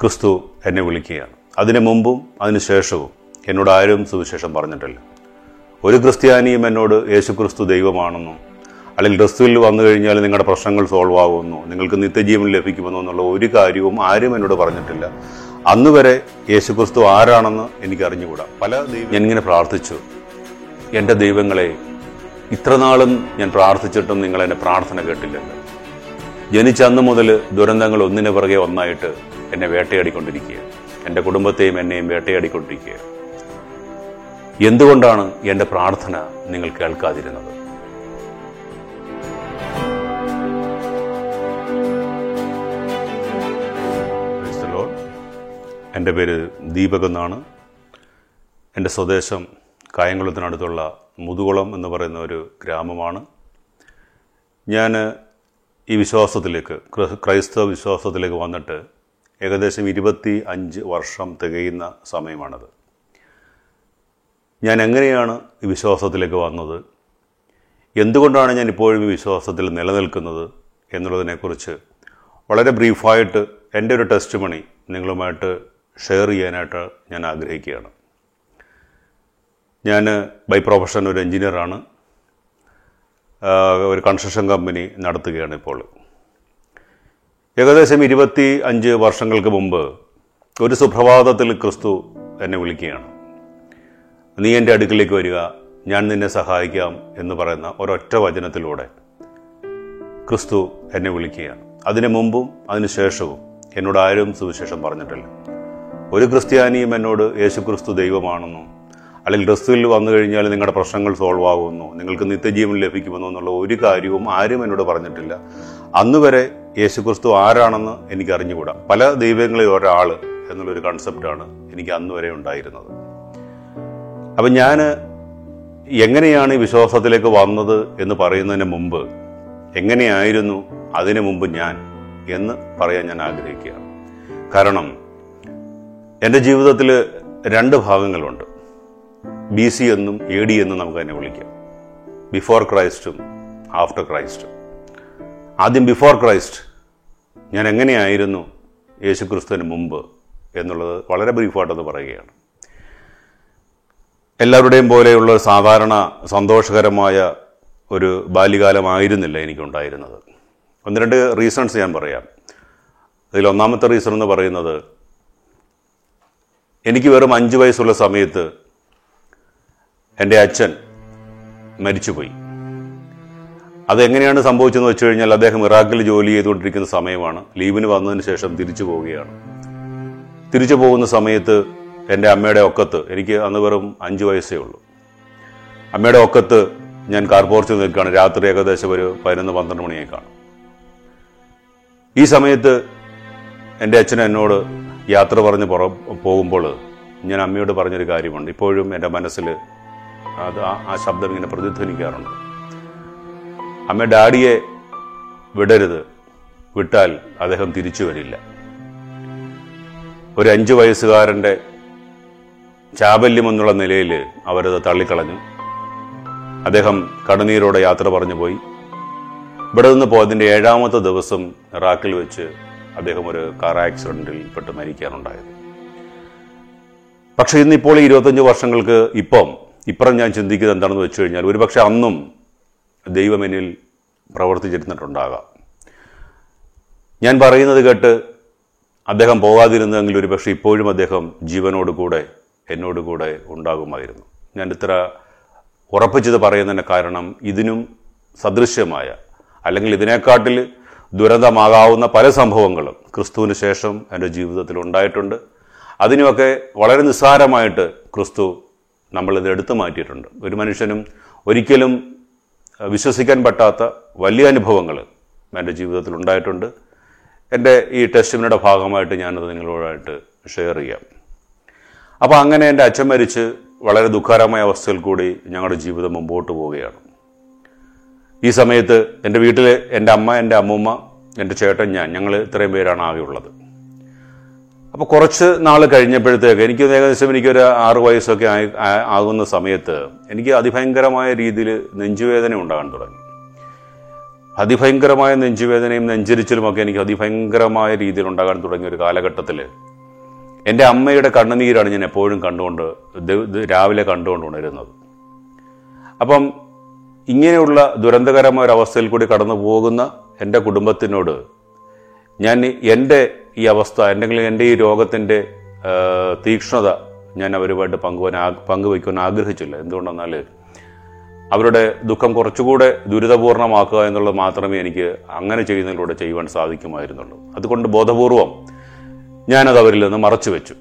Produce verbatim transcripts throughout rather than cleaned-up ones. ക്രിസ്തു എന്നെ വിളിക്കുകയാണ്. അതിനു മുമ്പും അതിനു ശേഷവും എന്നോട് ആരും സുവിശേഷം പറഞ്ഞിട്ടില്ല. ഒരു ക്രിസ്ത്യാനിയും എന്നോട് യേശുക്രിസ്തു ദൈവമാണെന്നും അല്ലെങ്കിൽ ക്രിസ്തുവിൽ വന്നു കഴിഞ്ഞാൽ നിങ്ങളുടെ പ്രശ്നങ്ങൾ സോൾവ് ആകുമെന്നോ നിങ്ങൾക്ക് നിത്യജീവൻ ലഭിക്കുമെന്നോ എന്നുള്ള ഒരു കാര്യവും ആരും എന്നോട് പറഞ്ഞിട്ടില്ല. അന്ന് വരെ യേശുക്രിസ്തു ആരാണെന്ന് എനിക്ക് അറിഞ്ഞുകൂടാ. പല ദൈവം ഞാനിങ്ങനെ പ്രാർത്ഥിച്ചു, എൻ്റെ ദൈവങ്ങളെ, ഇത്രനാളും ഞാൻ പ്രാർത്ഥിച്ചിട്ടും നിങ്ങളെൻ്റെ പ്രാർത്ഥന കേട്ടില്ലല്ലോ. ജനിച്ചന്ന് മുതൽ ദുരന്തങ്ങൾ ഒന്നിനു പുറകെ ഒന്നായിട്ട് എന്നെ വേട്ടയാടിക്കൊണ്ടിരിക്കുക, എൻ്റെ കുടുംബത്തെയും എന്നെയും വേട്ടയാടിക്കൊണ്ടിരിക്കുക. എന്തുകൊണ്ടാണ് എൻ്റെ പ്രാർത്ഥന നിങ്ങൾ കേൾക്കാതിരുന്നത്? എൻ്റെ പേര് ദീപകൻ എന്നാണ്. എൻ്റെ സ്വദേശം കായംകുളത്തിനടുത്തുള്ള മുതുകുളം എന്ന് പറയുന്ന ഒരു ഗ്രാമമാണ്. ഞാൻ ഈ വിശ്വാസത്തിലേക്ക്, ക്രൈസ്തവ വിശ്വാസത്തിലേക്ക് വന്നിട്ട് ഏകദേശം ഇരുപത്തി അഞ്ച് വർഷം തികയുന്ന സമയമാണത്. ഞാൻ എങ്ങനെയാണ് ഈ വിശ്വാസത്തിലേക്ക് വന്നത്, എന്തുകൊണ്ടാണ് ഞാൻ ഇപ്പോഴും ഈ വിശ്വാസത്തിൽ നിലനിൽക്കുന്നത് എന്നുള്ളതിനെക്കുറിച്ച് വളരെ ബ്രീഫായിട്ട് എൻ്റെ ഒരു ടെസ്റ്റ് മണി നിങ്ങളുമായിട്ട് ഷെയർ ചെയ്യാനായിട്ട് ഞാൻ ആഗ്രഹിക്കുകയാണ്. ഞാൻ ബൈ പ്രൊഫഷൻ ഒരു എൻജിനീയറാണ്. ഒരു കൺസ്ട്രക്ഷൻ കമ്പനി നടത്തുകയാണ് ഇപ്പോൾ. ഏകദേശം ഇരുപത്തി അഞ്ച് വർഷങ്ങൾക്ക് മുമ്പ് ഒരു സുപ്രഭാതത്തിൽ ക്രിസ്തു എന്നെ വിളിക്കുകയാണ്. നീ എൻ്റെ അടുക്കിലേക്ക് വരിക, ഞാൻ നിന്നെ സഹായിക്കാം എന്ന് പറയുന്ന ഒരൊറ്റ വചനത്തിലൂടെ ക്രിസ്തു എന്നെ വിളിക്കുകയാണ്. അതിനു മുമ്പും അതിനു ശേഷവും എന്നോട് ആരും സുവിശേഷം പറഞ്ഞിട്ടില്ല. ഒരു ക്രിസ്ത്യാനിയും എന്നോട് യേശുക്രിസ്തു ദൈവമാണെന്നും അല്ലെങ്കിൽ ക്രിസ്തുവിൽ വന്നു കഴിഞ്ഞാൽ നിങ്ങളുടെ പ്രശ്നങ്ങൾ സോൾവ് ആകുമെന്നോ നിങ്ങൾക്ക് നിത്യജീവൻ ലഭിക്കുമെന്നോ എന്നുള്ള ഒരു കാര്യവും ആരും എന്നോട് പറഞ്ഞിട്ടില്ല. അന്ന് വരെ യേശുക്രിസ്തു ആരാണെന്ന് എനിക്ക് അറിഞ്ഞുകൂടാ. പല ദൈവങ്ങളിൽ ഒരാൾ എന്നുള്ളൊരു കൺസെപ്റ്റാണ് എനിക്ക് അന്ന് വരെ ഉണ്ടായിരുന്നത്. അപ്പം ഞാൻ എങ്ങനെയാണ് ഈ വിശ്വാസത്തിലേക്ക് വന്നത് എന്ന് പറയുന്നതിന് മുമ്പ് എങ്ങനെയായിരുന്നു അതിനു മുമ്പ് ഞാൻ എന്ന് പറയാൻ ഞാൻ ആഗ്രഹിക്കുകയാണ്. കാരണം എൻ്റെ ജീവിതത്തിൽ രണ്ട് ഭാഗങ്ങളുണ്ട്. ബി സി എന്നും എ ഡി എന്നും നമുക്ക് തന്നെ വിളിക്കാം. ബിഫോർ ക്രൈസ്റ്റും ആഫ്റ്റർ ക്രൈസ്റ്റും. ആദ്യം ബിഫോർ ക്രൈസ്റ്റ്, ഞാൻ എങ്ങനെയായിരുന്നു യേശുക്രിസ്തുവിന് മുമ്പ് എന്നുള്ളത് വളരെ ബ്രീഫായിട്ടത് പറയുകയാണ്. എല്ലാവരുടെയും പോലെയുള്ള സാധാരണ സന്തോഷകരമായ ഒരു ബാല്യകാലമായിരുന്നില്ല എനിക്കുണ്ടായിരുന്നത്. ഒന്ന് രണ്ട് റീസൺസ് ഞാൻ പറയാം. അതിൽ ഒന്നാമത്തെ റീസൺ എന്ന് പറയുന്നത്, എനിക്ക് വെറും അഞ്ച് വയസ്സുള്ള സമയത്ത് എൻ്റെ അച്ഛൻ മരിച്ചുപോയി. അതെങ്ങനെയാണ് സംഭവിച്ചതെന്ന് വെച്ച് കഴിഞ്ഞാൽ, അദ്ദേഹം ഇറാഖിൽ ജോലി ചെയ്തുകൊണ്ടിരിക്കുന്ന സമയമാണ്. ലീവിന് വന്നതിന് ശേഷം തിരിച്ചു പോവുകയാണ്. തിരിച്ചു പോകുന്ന സമയത്ത് എൻ്റെ അമ്മയുടെ ഒക്കത്ത്, എനിക്ക് അന്ന് വെറും അഞ്ച് വയസ്സേ ഉള്ളൂ, അമ്മയുടെ ഒക്കത്ത് ഞാൻ കാർപോർച്ചിൽ നിൽക്കുകയാണ്. രാത്രി ഏകദേശം ഒരു പതിനൊന്ന് പന്ത്രണ്ട് മണിയായി കാണും. ഈ സമയത്ത് എൻ്റെ അച്ഛൻ എന്നോട് യാത്ര പറഞ്ഞ് പുറ പോകുമ്പോൾ ഞാൻ അമ്മയോട് പറഞ്ഞൊരു കാര്യമുണ്ട്. ഇപ്പോഴും എൻ്റെ മനസ്സിൽ അത് ആ ശബ്ദം ഇങ്ങനെ പ്രതിധ്വനിക്കാറുണ്ട്. അമ്മ, ഡാഡിയെ വിടരുത്, വിട്ടാൽ അദ്ദേഹം തിരിച്ചു വരില്ല. ഒരു അഞ്ച് വയസ്സുകാരൻ്റെ ചാബല്യം എന്നുള്ള നിലയിൽ അവരത് തള്ളിക്കളഞ്ഞു. അദ്ദേഹം കടനീരോടെ യാത്ര പറഞ്ഞു പോയി. ഇവിടെ നിന്ന് പോയതിൻ്റെ ഏഴാമത്തെ ദിവസം ഇറാഖിൽ വെച്ച് അദ്ദേഹം ഒരു കാർ ആക്സിഡൻറ്റിൽ പെട്ട് മരിക്കാനുണ്ടായത്. പക്ഷേ ഇന്നിപ്പോൾ ഇരുപത്തഞ്ച് വർഷങ്ങൾക്ക് ഇപ്പം ഇപ്പുറം ഞാൻ ചിന്തിക്കുന്നത് എന്താണെന്ന് വെച്ച് കഴിഞ്ഞാൽ, ഒരുപക്ഷെ അന്നും ദൈവം എന്നിൽ പ്രവർത്തിച്ചിരുന്നിട്ടുണ്ടാകാം. ഞാൻ പറയുന്നത് കേട്ട് അദ്ദേഹം പോകാതിരുന്നെങ്കിൽ ഒരുപക്ഷെ ഇപ്പോഴും അദ്ദേഹം ജീവനോട് കൂടെ എന്നോട് കൂടെ ഉണ്ടാകുമായിരുന്നു. ഞാൻ ഇത്ര ഉറപ്പിച്ചത് പറയുന്നതിന് കാരണം, ഇതിനും സദൃശ്യമായ അല്ലെങ്കിൽ ഇതിനെക്കാട്ടിൽ ദുരന്തമാകാവുന്ന പല സംഭവങ്ങളും ക്രിസ്തുവിന് ശേഷം എൻ്റെ ജീവിതത്തിൽ ഉണ്ടായിട്ടുണ്ട്. അതിനുമൊക്കെ വളരെ നിസ്സാരമായിട്ട് ക്രിസ്തു നമ്മളിത് എടുത്തു മാറ്റിയിട്ടുണ്ട്. ഒരു മനുഷ്യനും ഒരിക്കലും വിശ്വസിക്കാൻ പറ്റാത്ത വലിയ അനുഭവങ്ങൾ എൻ്റെ ജീവിതത്തിൽ ഉണ്ടായിട്ടുണ്ട്. എൻ്റെ ഈ ടെസ്റ്റിമിനിയുടെ ഭാഗമായിട്ട് ഞാനത് നിങ്ങളോടായിട്ട് ഷെയർ ചെയ്യാം. അപ്പോൾ അങ്ങനെ എൻ്റെ അച്ഛൻ മരിച്ച് വളരെ ദുഃഖകരമായ അവസ്ഥയിൽ കൂടി ഞങ്ങളുടെ ജീവിതം മുമ്പോട്ട് പോവുകയാണ്. ഈ സമയത്ത് എൻ്റെ വീട്ടിൽ എൻ്റെ അമ്മ, എൻ്റെ അമ്മൂമ്മ, എൻ്റെ ചേട്ടൻ, ഞാൻ, ഞങ്ങൾ ഇത്രയും പേരാണ് ആകെ ഉള്ളത്. അപ്പോൾ കുറച്ച് നാൾ കഴിഞ്ഞപ്പോഴത്തേക്ക്, എനിക്ക് ഏകദേശം എനിക്കൊരു ആറ് വയസ്സൊക്കെ ആയി ആകുന്ന സമയത്ത് എനിക്ക് അതിഭയങ്കരമായ രീതിയിൽ നെഞ്ചുവേദന ഉണ്ടാകാൻ തുടങ്ങി. അതിഭയങ്കരമായ നെഞ്ചുവേദനയും നെഞ്ചരിച്ചിലുമൊക്കെ എനിക്ക് അതിഭയങ്കരമായ രീതിയിൽ ഉണ്ടാകാൻ തുടങ്ങിയ ഒരു കാലഘട്ടത്തിൽ എൻ്റെ അമ്മയുടെ കണ്ണുനീരാണ് ഞാൻ എപ്പോഴും കണ്ടുകൊണ്ട് രാവിലെ കണ്ടുകൊണ്ട് ഉണരുന്നത്. അപ്പം ഇങ്ങനെയുള്ള ദുരന്തകരമായ ഒരവസ്ഥയിൽ കൂടി കടന്നു പോകുന്ന എൻ്റെ കുടുംബത്തിനോട് ഞാൻ എൻ്റെ ഈ അവസ്ഥ, അല്ലെങ്കിൽ എൻ്റെ ഈ രോഗത്തിൻ്റെ തീക്ഷ്ണത ഞാൻ അവരുമായിട്ട് പങ്കുവാൻ പങ്കുവയ്ക്കുവാൻ ആഗ്രഹിച്ചില്ല. എന്തുകൊണ്ടെന്നാൽ അവരുടെ ദുഃഖം കുറച്ചുകൂടെ ദുരിതപൂർണമാക്കുക എന്നുള്ളത് മാത്രമേ എനിക്ക് അങ്ങനെ ചെയ്യുന്നതിലൂടെ ചെയ്യുവാൻ സാധിക്കുമായിരുന്നുള്ളൂ. അതുകൊണ്ട് ബോധപൂർവം ഞാനത് അവരിൽ നിന്ന് മറച്ചു വെച്ചു.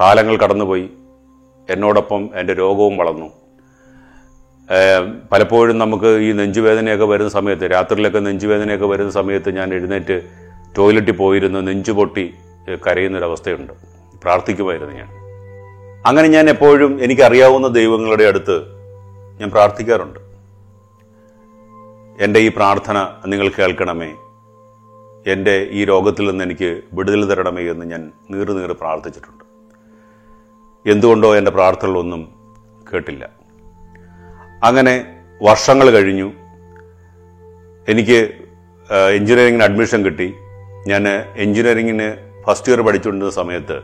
കാലങ്ങൾ കടന്നുപോയി, എന്നോടൊപ്പം എൻ്റെ രോഗവും വളർന്നു. പലപ്പോഴും നമുക്ക് ഈ നെഞ്ചുവേദനയൊക്കെ വരുന്ന സമയത്ത്, രാത്രിയിലൊക്കെ നെഞ്ചുവേദനയൊക്കെ വരുന്ന സമയത്ത് ഞാൻ എഴുന്നേറ്റ് ടോയ്ലറ്റിൽ പോയിരുന്നു, നെഞ്ചുപൊട്ടി കരയുന്നൊരവസ്ഥയുണ്ട്. പ്രാർത്ഥിക്കുമായിരുന്നു ഞാൻ. അങ്ങനെ ഞാൻ എപ്പോഴും എനിക്കറിയാവുന്ന ദൈവങ്ങളുടെ അടുത്ത് ഞാൻ പ്രാർത്ഥിക്കാറുണ്ട്. എൻ്റെ ഈ പ്രാർത്ഥന നിങ്ങൾ കേൾക്കണമേ, എൻ്റെ ഈ രോഗത്തിൽ നിന്ന് എനിക്ക് വിടുതൽ തരണമേ എന്ന് ഞാൻ നീറ് നീറ് പ്രാർത്ഥിച്ചിട്ടുണ്ട്. എന്തുകൊണ്ടോ എൻ്റെ പ്രാർത്ഥനകളൊന്നും കേട്ടില്ല. അങ്ങനെ വർഷങ്ങൾ കഴിഞ്ഞു. എനിക്ക് എൻജിനീയറിങ്ങിന് അഡ്മിഷൻ കിട്ടി. ഞാൻ എൻജിനീയറിങ്ങിന് ഫസ്റ്റ് ഇയർ പഠിച്ചുകൊണ്ടിരുന്ന സമയത്ത്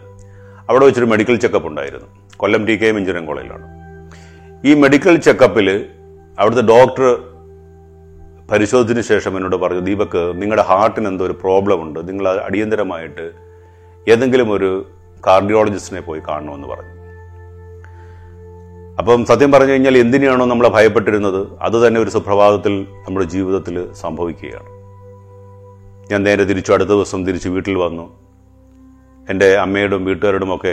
അവിടെ വെച്ചൊരു മെഡിക്കൽ ചെക്കപ്പ് ഉണ്ടായിരുന്നു. Kollam T K M engineering കോളേജിലാണ്. ഈ മെഡിക്കൽ ചെക്കപ്പിൽ അവിടുത്തെ ഡോക്ടർ പരിശോധിച്ചതിന് ശേഷം എന്നോട് പറഞ്ഞു, ദീപക്, നിങ്ങളുടെ ഹാർട്ടിന് എന്തോ ഒരു പ്രോബ്ലം ഉണ്ട്, നിങ്ങൾ അടിയന്തരമായിട്ട് ഏതെങ്കിലും ഒരു കാർഡിയോളജിസ്റ്റിനെ പോയി കാണണമെന്ന് പറഞ്ഞു. അപ്പം സത്യം പറഞ്ഞു കഴിഞ്ഞാൽ എന്തിനാണോ നമ്മളെ ഭയപ്പെട്ടിരുന്നത് അത് തന്നെ ഒരു സുപ്രഭാതത്തിൽ നമ്മുടെ ജീവിതത്തിൽ സംഭവിക്കുകയാണ്. ഞാൻ നേരെ തിരിച്ചു അടുത്ത ദിവസം തിരിച്ച് വീട്ടിൽ വന്നു. എൻ്റെ അമ്മയോടും വീട്ടുകാരോടുമൊക്കെ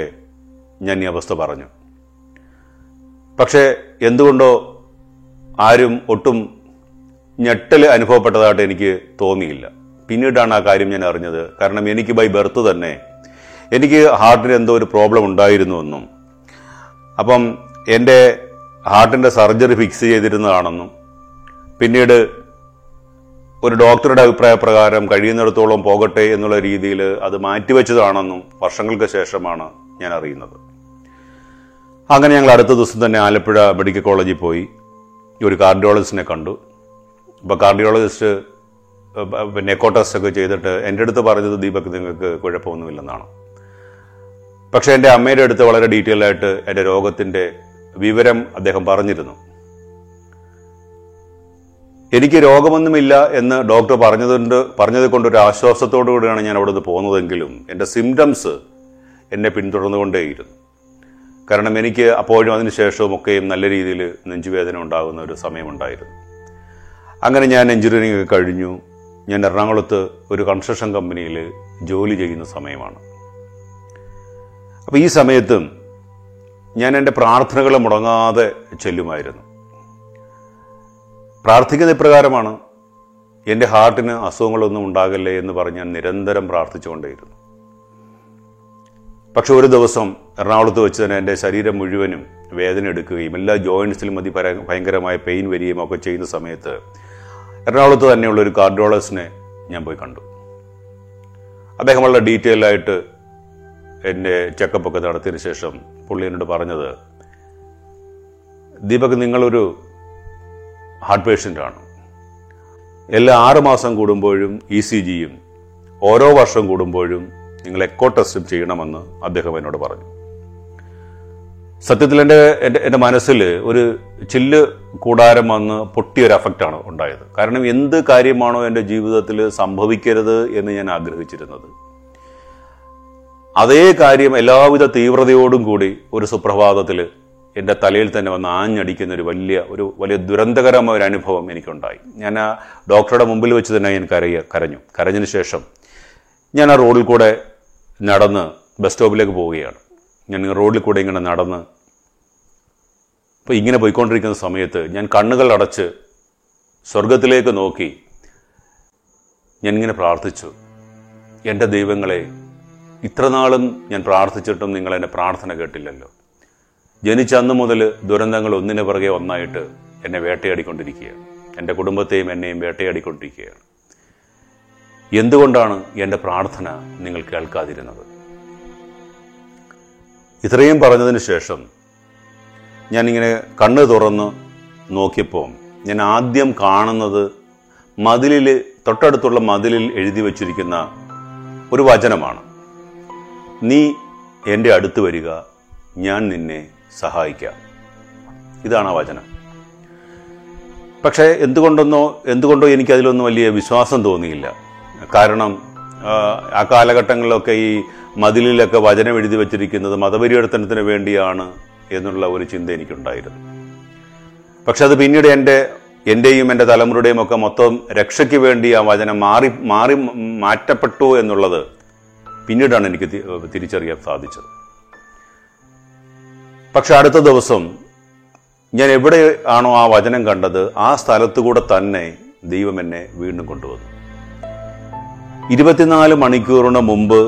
ഞാൻ ഈ അവസ്ഥ പറഞ്ഞു. പക്ഷേ എന്തുകൊണ്ടോ ആരും ഒട്ടും ഞെട്ടൽ അനുഭവപ്പെട്ടതായിട്ട് എനിക്ക് തോന്നിയില്ല. പിന്നീടാണ് ആ കാര്യം ഞാൻ അറിഞ്ഞത്. കാരണം എനിക്ക് ബൈ ബർത്ത് തന്നെ എനിക്ക് ഹാർട്ടിന് എന്തോ ഒരു പ്രോബ്ലം ഉണ്ടായിരുന്നുവെന്നും അപ്പം എൻ്റെ ഹാർട്ടിൻ്റെ സർജറി ഫിക്സ് ചെയ്തിരുന്നതാണെന്നും പിന്നീട് ഒരു ഡോക്ടറുടെ അഭിപ്രായപ്രകാരം കഴിയുന്നിടത്തോളം പോകട്ടെ എന്നുള്ള രീതിയിൽ അത് മാറ്റിവെച്ചതാണെന്നും വർഷങ്ങൾക്ക് ശേഷമാണ് ഞാൻ അറിയുന്നത്. അങ്ങനെ ഞങ്ങൾ അടുത്ത ദിവസം തന്നെ ആലപ്പുഴ മെഡിക്കൽ കോളേജിൽ പോയി ഒരു കാർഡിയോളജിസ്റ്റിനെ കണ്ടു. അപ്പോൾ കാർഡിയോളജിസ്റ്റ് പിന്നെ എക്കോ ടെസ്റ്റൊക്കെ ചെയ്തിട്ട് എൻ്റെ അടുത്ത് പറഞ്ഞത്, ദീപക്, നിങ്ങൾക്ക് കുഴപ്പമൊന്നുമില്ലെന്നാണ്. പക്ഷേ എൻ്റെ അമ്മയുടെ അടുത്ത് വളരെ ഡീറ്റെയിൽ ആയിട്ട് എൻ്റെ രോഗത്തിൻ്റെ വിവരം അദ്ദേഹം പറഞ്ഞിരുന്നു. എനിക്ക് രോഗമൊന്നുമില്ല എന്ന് ഡോക്ടർ പറഞ്ഞതുകൊണ്ട് പറഞ്ഞത് കൊണ്ട് ഒരു ആശ്വാസത്തോടു കൂടിയാണ് ഞാൻ അവിടെ നിന്ന് പോകുന്നതെങ്കിലും എൻ്റെ സിംറ്റംസ് എന്നെ പിന്തുടർന്നുകൊണ്ടേയിരുന്നു. കാരണം എനിക്ക് അപ്പോഴും അതിന് ശേഷവും ഒക്കെയും നല്ല രീതിയിൽ നെഞ്ചുവേദന ഉണ്ടാകുന്ന ഒരു സമയമുണ്ടായിരുന്നു. അങ്ങനെ ഞാൻ എഞ്ചിനീയറിംഗ് ഒക്കെ കഴിഞ്ഞു. ഞാൻ എറണാകുളത്ത് ഒരു കൺസ്ട്രക്ഷൻ കമ്പനിയിൽ ജോലി ചെയ്യുന്ന സമയമാണ്. അപ്പോൾ ഈ സമയത്തും ഞാൻ എൻ്റെ പ്രാർത്ഥനകൾ മുടങ്ങാതെ ചെല്ലുമായിരുന്നു. പ്രാർത്ഥിക്കുന്ന ഇപ്രകാരമാണ്, എൻ്റെ ഹാർട്ടിന് അസുഖങ്ങളൊന്നും ഉണ്ടാകല്ലേ എന്ന് പറഞ്ഞ് ഞാൻ നിരന്തരം പ്രാർത്ഥിച്ചുകൊണ്ടേയിരുന്നു. പക്ഷെ ഒരു ദിവസം എറണാകുളത്ത് വെച്ച് തന്നെ എൻ്റെ ശരീരം മുഴുവനും വേദന എടുക്കുകയും എല്ലാ ജോയിൻസിലും അതി ഭയങ്കരമായ പെയിൻ വരികയും ഒക്കെ ചെയ്യുന്ന സമയത്ത് എറണാകുളത്ത് തന്നെയുള്ള ഒരു കാർഡിയോളജിസ്റ്റിനെ ഞാൻ പോയി കണ്ടു. അദ്ദേഹം വളരെ ഡീറ്റെയിൽ ആയിട്ട് എൻ്റെ ചെക്കപ്പ് ഒക്കെ നടത്തിയതിന് ശേഷം പുള്ളി എന്നോട് പറഞ്ഞത്, ദീപക്, നിങ്ങളൊരു ഹാർട്ട് പേഷ്യൻ്റാണ്. എല്ലാ ആറുമാസം കൂടുമ്പോഴും ഇ സി ജിയും ഓരോ വർഷം കൂടുമ്പോഴും നിങ്ങൾ എക്കോ ടെസ്റ്റും ചെയ്യണമെന്ന് അദ്ദേഹം എന്നോട് പറഞ്ഞു. സത്യത്തിൽ എൻ്റെ എൻ്റെ എൻ്റെ മനസ്സിൽ ഒരു ചില്ല് കൂടാരം വന്ന് പൊട്ടിയൊരു എഫക്റ്റാണ് ഉണ്ടായത്. കാരണം എന്ത് കാര്യമാണോ എൻ്റെ ജീവിതത്തിൽ സംഭവിക്കരുത് എന്ന് ഞാൻ ആഗ്രഹിച്ചിരുന്നത് അതേ കാര്യം എല്ലാവിധ തീവ്രതയോടും കൂടി ഒരു സുപ്രഭാതത്തിൽ എൻ്റെ തലയിൽ തന്നെ വന്ന് ആഞ്ഞടിക്കുന്ന ഒരു വലിയ ഒരു വലിയ ദുരന്തകരമായ ഒരു അനുഭവം എനിക്കുണ്ടായി. ഞാൻ ആ ഡോക്ടറുടെ മുമ്പിൽ വെച്ച് തന്നെ ഞാൻ കരയ കരഞ്ഞു കരഞ്ഞതിന് ശേഷം ഞാൻ ആ റോഡിൽ കൂടെ നടന്ന് ബസ് സ്റ്റോപ്പിലേക്ക് പോവുകയാണ്. ഞാൻ റോഡിൽ കൂടെ ഇങ്ങനെ നടന്ന് അപ്പോൾ ഇങ്ങനെ പോയിക്കൊണ്ടിരിക്കുന്ന സമയത്ത് ഞാൻ കണ്ണുകൾ അടച്ച് സ്വർഗത്തിലേക്ക് നോക്കി ഞാൻ ഇങ്ങനെ പ്രാർത്ഥിച്ചു, എൻ്റെ ദൈവങ്ങളെ, ഇത്രനാളും ഞാൻ പ്രാർത്ഥിച്ചിട്ടും നിങ്ങളെൻ്റെ പ്രാർത്ഥന കേട്ടില്ലല്ലോ. ജനിച്ച അന്ന് മുതൽ ദുരന്തങ്ങൾ ഒന്നിനു പുറകെ ഒന്നായിട്ട് എന്നെ വേട്ടയാടിക്കൊണ്ടിരിക്കുകയാണ്. എൻ്റെ കുടുംബത്തെയും എന്നെയും വേട്ടയാടിക്കൊണ്ടിരിക്കുകയാണ്. എന്തുകൊണ്ടാണ് എൻ്റെ പ്രാർത്ഥന നിങ്ങൾ കേൾക്കാതിരുന്നത്? ഇത്രയും പറഞ്ഞതിന് ശേഷം ഞാനിങ്ങനെ കണ്ണ് തുറന്ന് നോക്കിയപ്പോൾ ഞാൻ ആദ്യം കാണുന്നത് മതിലിൽ തൊട്ടടുത്തുള്ള മതിലിൽ എഴുതി വച്ചിരിക്കുന്ന ഒരു വചനമാണ്. നീ എൻ്റെ അടുത്ത് വരിക, ഞാൻ നിന്നെ സഹായിക്കാം. ഇതാണ് ആ വചനം. പക്ഷേ എന്തുകൊണ്ടൊന്നോ എന്തുകൊണ്ടോ എനിക്കതിലൊന്നും വലിയ വിശ്വാസം തോന്നിയില്ല. കാരണം ആ കാലഘട്ടങ്ങളിലൊക്കെ ഈ മതിലിലൊക്കെ വചനം എഴുതി വച്ചിരിക്കുന്നത് മതപരിവർത്തനത്തിന് വേണ്ടിയാണ് എന്നുള്ള ഒരു ചിന്ത എനിക്കുണ്ടായിരുന്നു. പക്ഷെ അത് പിന്നീട് എൻ്റെ എൻ്റെയും എൻ്റെ തലമുറയുടെയും ഒക്കെ മൊത്തം രക്ഷയ്ക്ക് വേണ്ടി ആ വചനം മാറി മാറി മാറ്റപ്പെട്ടു എന്നുള്ളത് പിന്നീടാണ് എനിക്ക് തിരിച്ചറിയാൻ സാധിച്ചത്. പക്ഷെ അടുത്ത ദിവസം ഞാൻ എവിടെയാണോ ആ വചനം കണ്ടത്, ആ സ്ഥലത്തു കൂടെ തന്നെ ദൈവം എന്നെ വീണ്ടും കൊണ്ടുവന്നു. ഇരുപത്തിനാല് മണിക്കൂറിന് മുമ്പ്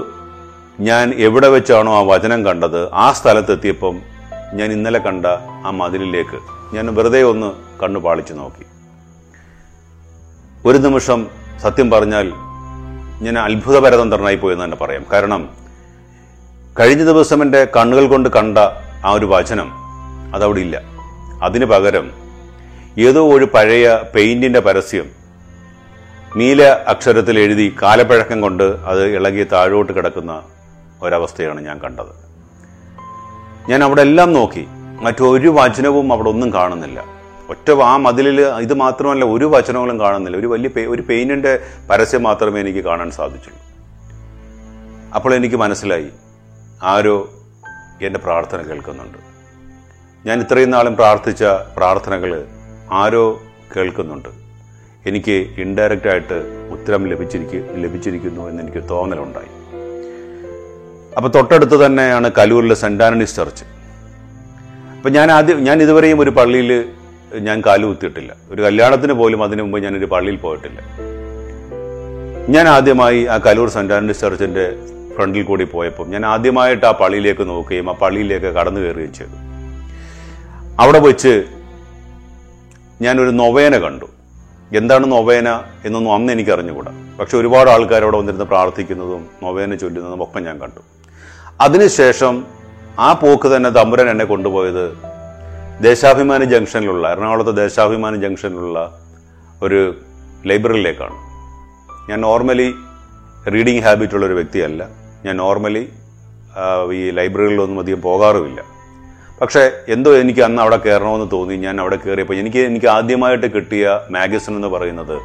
ഞാൻ എവിടെ വെച്ചാണോ ആ വചനം കണ്ടത്, ആ സ്ഥലത്തെത്തിയപ്പം ഞാൻ ഇന്നലെ കണ്ട ആ മതിലിലേക്ക് ഞാൻ വെറുതെ ഒന്ന് കണ്ണു പാളിച്ചു നോക്കി. ഒരു നിമിഷം സത്യം പറഞ്ഞാൽ ഞാൻ അത്ഭുതപരതന്ത്രനായി പോയെന്ന് തന്നെ പറയാം. കാരണം കഴിഞ്ഞ ദിവസം എൻ്റെ കണ്ണുകൾ കൊണ്ട് കണ്ട ആ ഒരു വചനം അതവിടെ ഇല്ല. അതിന് പകരം ഏതോ ഒരു പഴയ പെയിന്റിന്റെ പരസ്യം നീല അക്ഷരത്തിൽ എഴുതി കാലപ്പഴക്കം കൊണ്ട് അത് ഇളകി താഴോട്ട് കിടക്കുന്ന ഒരവസ്ഥയാണ് ഞാൻ കണ്ടത്. ഞാൻ അവിടെ എല്ലാം നോക്കി, മറ്റൊരു വചനവും അവിടെ ഒന്നും കാണുന്നില്ല. ഒറ്റ ആ മതിലിൽ ഇത് മാത്രമല്ല, ഒരു വചനങ്ങളും കാണുന്നില്ല. ഒരു വലിയ ഒരു പെയിന്റിന്റെ പരസ്യം മാത്രമേ എനിക്ക് കാണാൻ സാധിച്ചുള്ളൂ. അപ്പോൾ എനിക്ക് മനസ്സിലായി, ആരോ എൻ്റെ പ്രാർത്ഥന കേൾക്കുന്നുണ്ട്. ഞാൻ ഇത്രയും നാളും പ്രാർത്ഥിച്ച പ്രാർത്ഥനകൾ ആരോ കേൾക്കുന്നുണ്ട്. എനിക്ക് ഇൻഡയറക്റ്റായിട്ട് ഉത്തരം ലഭിച്ചിരിക്കു ലഭിച്ചിരിക്കുന്നു എന്നെനിക്ക് തോന്നലുണ്ടായി. അപ്പോൾ തൊട്ടടുത്ത് തന്നെയാണ് കലൂരിലെ സെന്റ് ആന്റണീസ് ചർച്ച്. അപ്പം ഞാൻ ആദ്യം ഞാൻ ഇതുവരെയും ഒരു പള്ളിയിൽ ഞാൻ കാലുകുത്തിയിട്ടില്ല. ഒരു കല്യാണത്തിന് പോലും അതിനു മുമ്പ് ഞാനൊരു പള്ളിയിൽ പോയിട്ടില്ല. ഞാൻ ആദ്യമായി ആ കലൂർ സെന്റ് ആന്റണീസ് ചർച്ചിൻ്റെ ഫ്രണ്ടിൽ കൂടി പോയപ്പോൾ ഞാൻ ആദ്യമായിട്ട് ആ പള്ളിയിലേക്ക് നോക്കുകയും ആ പള്ളിയിലേക്ക് കടന്നു കയറുകയും ചെയ്തു. അവിടെ വെച്ച് ഞാനൊരു നൊവേന കണ്ടു. എന്താണ് നൊവേന എന്നൊന്നും അന്ന് എനിക്കറിഞ്ഞുകൂടാ. പക്ഷെ ഒരുപാട് ആൾക്കാർ അവിടെ വന്നിരുന്ന് പ്രാർത്ഥിക്കുന്നതും നൊവേന ചൊല്ലുന്നതും ഒക്കെ ഞാൻ കണ്ടു. അതിനുശേഷം ആ പോക്ക് തന്നെ തമ്പുരാൻ എന്നെ കൊണ്ടുപോയത് ദേശാഭിമാന ജംഗ്ഷനിലുള്ള എറണാകുളത്തെ ദേശാഭിമാന ജംഗ്ഷനിലുള്ള ഒരു ലൈബ്രറിയിലേക്കാണ്. ഞാൻ നോർമലി റീഡിങ് ഹാബിറ്റ് ഉള്ളൊരു വ്യക്തിയല്ല. ഞാൻ നോർമലി ഈ ലൈബ്രറികളിലൊന്നും അധികം പോകാറുമില്ല. പക്ഷേ എന്തോ എനിക്ക് അന്ന് അവിടെ കയറണമെന്ന് തോന്നി. ഞാൻ അവിടെ കയറിയപ്പോൾ എനിക്ക് എനിക്ക് ആദ്യമായിട്ട് കിട്ടിയ മാഗസിൻ എന്ന് പറയുന്നത്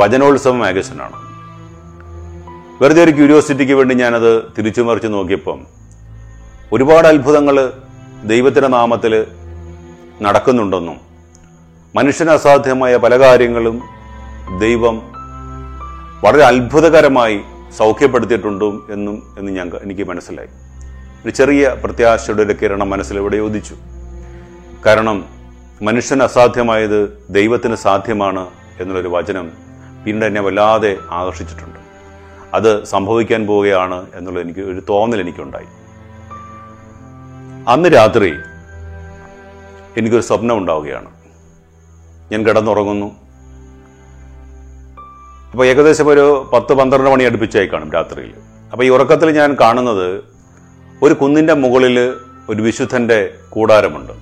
വചനോത്സവ മാഗസിനാണ്. വെറുതെ ഒരു ക്യൂരിയോസിറ്റിക്ക് വേണ്ടി ഞാനത് തിരിച്ചു മറിച്ച് നോക്കിയപ്പം ഒരുപാട് അത്ഭുതങ്ങൾ ദൈവത്തിൻ്റെ നാമത്തിൽ നടക്കുന്നുണ്ടെന്നും മനുഷ്യന് അസാധ്യമായ പല കാര്യങ്ങളും ദൈവം വളരെ അത്ഭുതകരമായി സൗഖ്യപ്പെടുത്തിയിട്ടുണ്ടും എന്നും എന്ന് ഞാൻ എനിക്ക് മനസ്സിലായി. ഒരു ചെറിയ പ്രത്യാശയുടെ ഒരു കിരണം മനസ്സിലെവിടെ യോജിച്ചു. കാരണം മനുഷ്യന് അസാധ്യമായത് ദൈവത്തിന് സാധ്യമാണ് എന്നുള്ളൊരു വചനം പിന്നീട് എന്നെ വല്ലാതെ ആകർഷിച്ചിട്ടുണ്ട്. അത് സംഭവിക്കാൻ പോവുകയാണ് എന്നുള്ള എനിക്ക് ഒരു തോന്നൽ എനിക്കുണ്ടായി. അന്ന് രാത്രി എനിക്കൊരു സ്വപ്നം ഉണ്ടാവുകയാണ്. ഞാൻ കിടന്നുറങ്ങുന്നു. അപ്പോൾ ഏകദേശം ഒരു പത്ത് പന്ത്രണ്ട് മണി അടുപ്പിച്ചായി കാണും രാത്രിയിൽ. അപ്പോൾ ഈ ഉറക്കത്തിൽ ഞാൻ കാണുന്നത് ഒരു കുന്നിൻ്റെ മുകളിൽ ഒരു വിശുദ്ധൻ്റെ കൂടാരമുണ്ട്.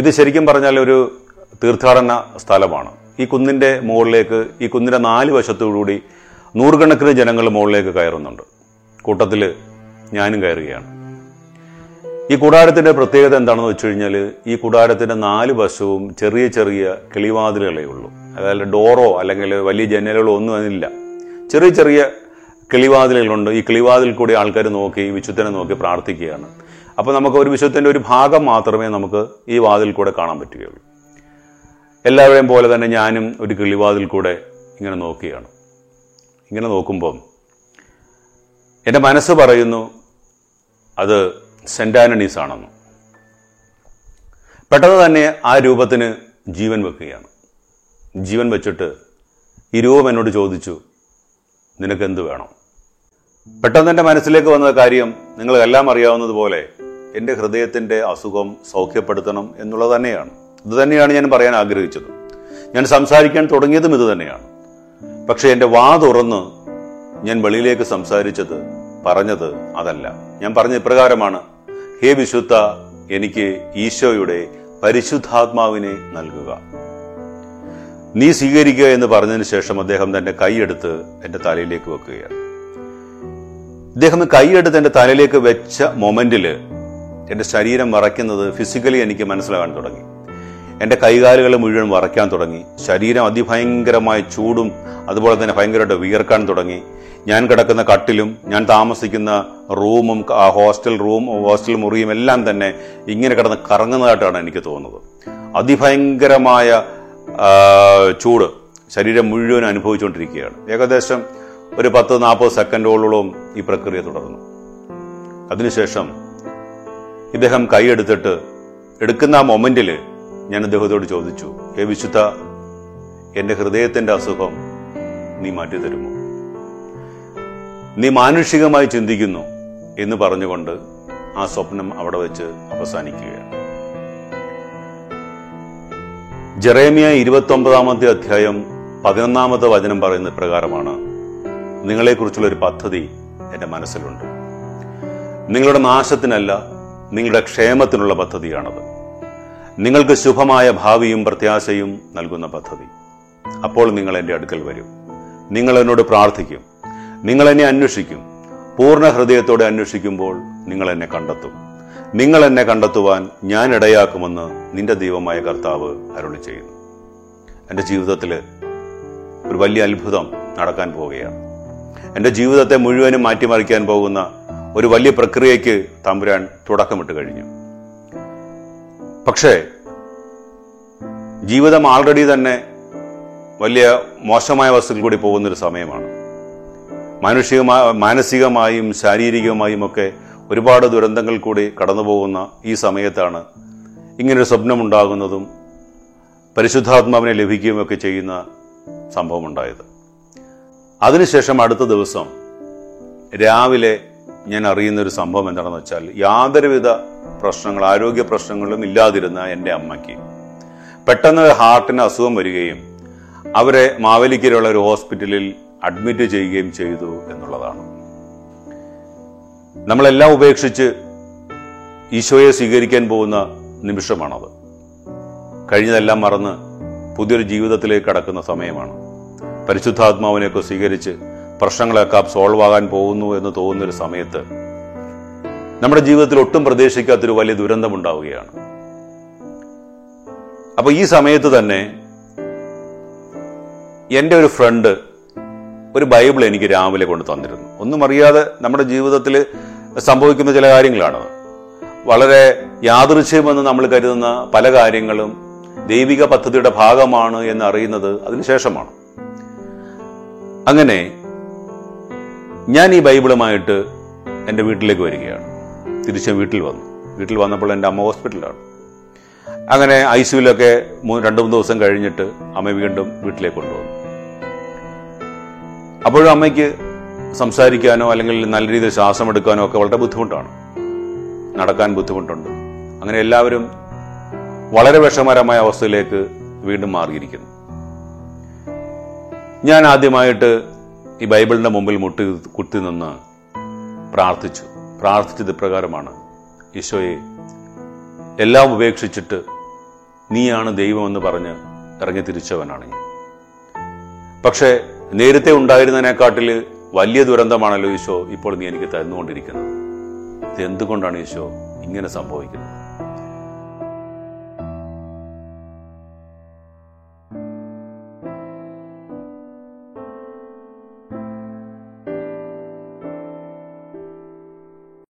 ഇത് ശരിക്കും പറഞ്ഞാൽ ഒരു തീർത്ഥാടന സ്ഥലമാണ്. ഈ കുന്നിൻ്റെ മുകളിലേക്ക്, ഈ കുന്നിൻ്റെ നാല് വശത്തോടുകൂടി നൂറുകണക്കിന് ജനങ്ങൾ മുകളിലേക്ക് കയറുന്നുണ്ട്. കൂട്ടത്തിൽ ഞാനും കയറുകയാണ്. ഈ കൂടാരത്തിൻ്റെ പ്രത്യേകത എന്താണെന്ന് വെച്ച് കഴിഞ്ഞാൽ ഈ കൂടാരത്തിൻ്റെ നാല് വശവും ചെറിയ ചെറിയ കിളിവാതിലുകളേ ഉള്ളൂ. അതായത് ഡോറോ അല്ലെങ്കിൽ വലിയ ജനലുകളോ ഒന്നും അതിനില്ല. ചെറിയ ചെറിയ കിളിവാതിലുകളുണ്ട്. ഈ കിളിവാതിൽ കൂടി ആൾക്കാർ നോക്കി വിശുദ്ധനെ നോക്കി പ്രാർത്ഥിക്കുകയാണ്. അപ്പോൾ നമുക്ക് ഒരു വിശുദ്ധൻ്റെ ഒരു ഭാഗം മാത്രമേ നമുക്ക് ഈ വാതിൽ കൂടെ കാണാൻ പറ്റുകയുള്ളൂ. എല്ലാവരെയും പോലെ തന്നെ ഞാനും ഒരു കിളിവാതിൽ കൂടെ ഇങ്ങനെ നോക്കുകയാണ്. ഇങ്ങനെ നോക്കുമ്പം എൻ്റെ മനസ്സ് പറയുന്നു അത് സെന്റ് ആന്റണീസ് ആണെന്ന്. പെട്ടെന്ന് തന്നെ ആ രൂപത്തിന് ജീവൻ വെക്കുകയാണ്. ജീവൻ വെച്ചിട്ട് ഈ രൂപം എന്നോട് ചോദിച്ചു, നിനക്ക് എന്ത് വേണം? പെട്ടെന്ന് എൻ്റെ മനസ്സിലേക്ക് വന്ന കാര്യം നിങ്ങളെല്ലാം അറിയാവുന്നതുപോലെ എൻ്റെ ഹൃദയത്തിൻ്റെ അസുഖം സൗഖ്യപ്പെടുത്തണം എന്നുള്ളത് തന്നെയാണ്. ഇത് തന്നെയാണ് ഞാൻ പറയാൻ ആഗ്രഹിച്ചത്. ഞാൻ സംസാരിക്കാൻ തുടങ്ങിയതും ഇത് തന്നെയാണ്. പക്ഷെ എൻ്റെ വാ തുറന്ന് ഞാൻ വെളിയിലേക്ക് സംസാരിച്ചത് പറഞ്ഞത് അതല്ല. ഞാൻ പറഞ്ഞ ഇപ്രകാരമാണ്: ഹേ വിശുദ്ധ, എനിക്ക് ഈശോയുടെ പരിശുദ്ധാത്മാവിനെ നൽകുക, നീ സ്വീകരിക്കുക എന്ന് പറഞ്ഞതിന് ശേഷം അദ്ദേഹം തൻ്റെ കൈയെടുത്ത് എൻ്റെ തലയിലേക്ക് വെക്കുകയാണ്. ഇദ്ദേഹം കൈയെടുത്ത് എൻ്റെ തലയിലേക്ക് വെച്ച മൊമെന്റില് എൻ്റെ ശരീരം വറയ്ക്കുന്നത് ഫിസിക്കലി എനിക്ക് മനസ്സിലാകാൻ തുടങ്ങി. എൻ്റെ കൈകാലുകൾ മുഴുവൻ വറയ്ക്കാൻ തുടങ്ങി. ശരീരം അതിഭയങ്കരമായ ചൂടും അതുപോലെ തന്നെ ഭയങ്കരമായിട്ട് വിയർക്കാൻ തുടങ്ങി. ഞാൻ കിടക്കുന്ന കട്ടിലും ഞാൻ താമസിക്കുന്ന റൂമും ഹോസ്റ്റൽ റൂം ഹോസ്റ്റൽ മുറിയും എല്ലാം തന്നെ ഇങ്ങനെ കിടന്ന് കറങ്ങുന്നതായിട്ടാണ് എനിക്ക് തോന്നുന്നത്. അതിഭയങ്കരമായ ചൂട് ശരീരം മുഴുവൻ അനുഭവിച്ചുകൊണ്ടിരിക്കുകയാണ്. ഏകദേശം ഒരു പത്ത് നാൽപ്പത് സെക്കൻഡോളോളം ഈ പ്രക്രിയ തുടർന്നു. അതിനുശേഷം ഇദ്ദേഹം കൈയെടുത്തിട്ട് എടുക്കുന്ന ആ മൊമെന്റിൽ ഞാൻ അദ്ദേഹത്തോട് ചോദിച്ചു, ഹേ വിശുദ്ധ, എൻ്റെ ഹൃദയത്തിൻ്റെ അസുഖം നീ മാറ്റിത്തരുമോ? നീ മാനുഷികമായി ചിന്തിക്കുന്നു എന്ന് പറഞ്ഞുകൊണ്ട് ആ സ്വപ്നം അവിടെ വെച്ച് അവസാനിക്കുകയാണ്. ജറേമിയ ഇരുപത്തി ഒമ്പതാമത്തെ അധ്യായം പതിനൊന്നാമത്തെ വചനം പറയുന്ന പ്രകാരമാണ്, നിങ്ങളെക്കുറിച്ചുള്ള ഒരു പദ്ധതി എൻ്റെ മനസ്സിലുണ്ട്. നിങ്ങളുടെ നാശത്തിനല്ല, നിങ്ങളുടെ ക്ഷേമത്തിനുള്ള പദ്ധതിയാണത്. നിങ്ങൾക്ക് ശുഭമായ ഭാവിയും പ്രത്യാശയും നൽകുന്ന പദ്ധതി. അപ്പോൾ നിങ്ങൾ എൻ്റെ അടുക്കൽ വരും, നിങ്ങൾ എന്നോട് പ്രാർത്ഥിക്കും, നിങ്ങൾ എന്നെ അന്വേഷിക്കും. പൂർണ്ണ ഹൃദയത്തോടെ അന്വേഷിക്കുമ്പോൾ നിങ്ങൾ എന്നെ കണ്ടെത്തും. നിങ്ങൾ എന്നെ കണ്ടെത്തുവാൻ ഞാൻ ഇടയാക്കുമെന്ന് നിന്റെ ദൈവമായ കർത്താവ് അരുളി ചെയ്യുന്നു. എൻ്റെ ജീവിതത്തിൽ ഒരു വലിയ അത്ഭുതം നടക്കാൻ പോവുകയാണ്. എൻ്റെ ജീവിതത്തെ മുഴുവനും മാറ്റിമറിക്കാൻ പോകുന്ന ഒരു വലിയ പ്രക്രിയയ്ക്ക് തമ്പുരാൻ തുടക്കമിട്ട് കഴിഞ്ഞു. പക്ഷേ ജീവിതം ആൾറെഡി തന്നെ വലിയ മോശമായ അവസ്ഥയിൽ കൂടി പോകുന്നൊരു സമയമാണ്. മാനുഷികമായ മാനസികമായും ശാരീരികമായും ഒക്കെ ഒരുപാട് ദുരന്തങ്ങൾ കൂടി കടന്നു പോകുന്ന ഈ സമയത്താണ് ഇങ്ങനൊരു സ്വപ്നമുണ്ടാകുന്നതും പരിശുദ്ധാത്മാവിനെ ലഭിക്കുകയും ഒക്കെ ചെയ്യുന്ന സംഭവം ഉണ്ടായത്. അതിനുശേഷം അടുത്ത ദിവസം രാവിലെ ഞാൻ അറിയുന്നൊരു സംഭവം എന്താണെന്ന് വെച്ചാൽ, യാതൊരുവിധ പ്രശ്നങ്ങൾ ആരോഗ്യ പ്രശ്നങ്ങളും ഇല്ലാതിരുന്ന എൻ്റെ അമ്മയ്ക്ക് പെട്ടെന്ന് ഹാർട്ടിന് അസുഖം വരികയും അവരെ മാവേലിക്കരയുള്ള ഒരു ഹോസ്പിറ്റലിൽ അഡ്മിറ്റ് ചെയ്യുകയും ചെയ്തു എന്നുള്ളതാണ്. നമ്മളെല്ലാം ഉപേക്ഷിച്ച് ഈശോയെ സ്വീകരിക്കാൻ പോകുന്ന നിമിഷമാണത്. കഴിഞ്ഞതെല്ലാം മറന്ന് പുതിയൊരു ജീവിതത്തിലേക്ക് കടക്കുന്ന സമയമാണ്. പരിശുദ്ധാത്മാവിനെയൊക്കെ സ്വീകരിച്ച് പ്രശ്നങ്ങളൊക്കെ സോൾവ് ആകാൻ പോകുന്നു എന്ന് തോന്നുന്നൊരു സമയത്ത് നമ്മുടെ ജീവിതത്തിൽ ഒട്ടും പ്രതീക്ഷിക്കാത്തൊരു വലിയ ദുരന്തമുണ്ടാവുകയാണ്. അപ്പൊ ഈ സമയത്ത് തന്നെ എൻ്റെ ഒരു ഫ്രണ്ട് ഒരു ബൈബിൾ എനിക്ക് രാവിലെ കൊണ്ട് തന്നിരുന്നു. ഒന്നും അറിയാതെ നമ്മുടെ ജീവിതത്തിൽ സംഭവിക്കുന്ന ചില കാര്യങ്ങളാണ്. വളരെ യാദൃശ്യമെന്ന് നമ്മൾ കരുതുന്ന പല കാര്യങ്ങളും ദൈവിക പദ്ധതിയുടെ ഭാഗമാണ് എന്ന് അറിയുന്നത് അതിനുശേഷമാണ്. അങ്ങനെ ഞാൻ ഈ ബൈബിളുമായിട്ട് എൻ്റെ വീട്ടിലേക്ക് വരികയാണ്. തിരിച്ച് വീട്ടിൽ വന്നു. വീട്ടിൽ വന്നപ്പോൾ എൻ്റെ അമ്മ ഹോസ്പിറ്റലിലാണ്. അങ്ങനെ ഐ സിയുലൊക്കെ രണ്ട് മൂന്ന് ദിവസം കഴിഞ്ഞിട്ട് അമ്മ വീണ്ടും വീട്ടിലേക്ക് കൊണ്ടുവന്നു. അപ്പോഴും അമ്മയ്ക്ക് സംസാരിക്കാനോ അല്ലെങ്കിൽ നല്ല രീതിയിൽ ശ്വാസം എടുക്കാനോ ഒക്കെ വളരെ ബുദ്ധിമുട്ടാണ്. നടക്കാൻ ബുദ്ധിമുട്ടുണ്ട്. അങ്ങനെ എല്ലാവരും വളരെ വിഷമകരമായ അവസ്ഥയിലേക്ക് വീണ്ടും മാറിയിരിക്കുന്നു. ഞാൻ ആദ്യമായിട്ട് ഈ ബൈബിളിൻ്റെ മുമ്പിൽ മുട്ടി കുത്തി നിന്ന് പ്രാർത്ഥിച്ചു. പ്രാർത്ഥിച്ചത് പ്രകാരമാണ്, ഈശോയെ, എല്ലാം ഉപേക്ഷിച്ചിട്ട് നീയാണ് ദൈവമെന്ന് പറഞ്ഞ് ഇറങ്ങി തിരിച്ചവനാണ് ഞാൻ. പക്ഷേ നേരത്തെ ഉണ്ടായിരുന്നതിനെക്കാട്ടിൽ വലിയ ദുരന്തമാണല്ലോ ഈശോ ഇപ്പോൾ നീ എനിക്ക് തന്നുകൊണ്ടിരിക്കുന്നത്. ഇതെന്തുകൊണ്ടാണ് ഈശോ ഇങ്ങനെ സംഭവിക്കുന്നത്?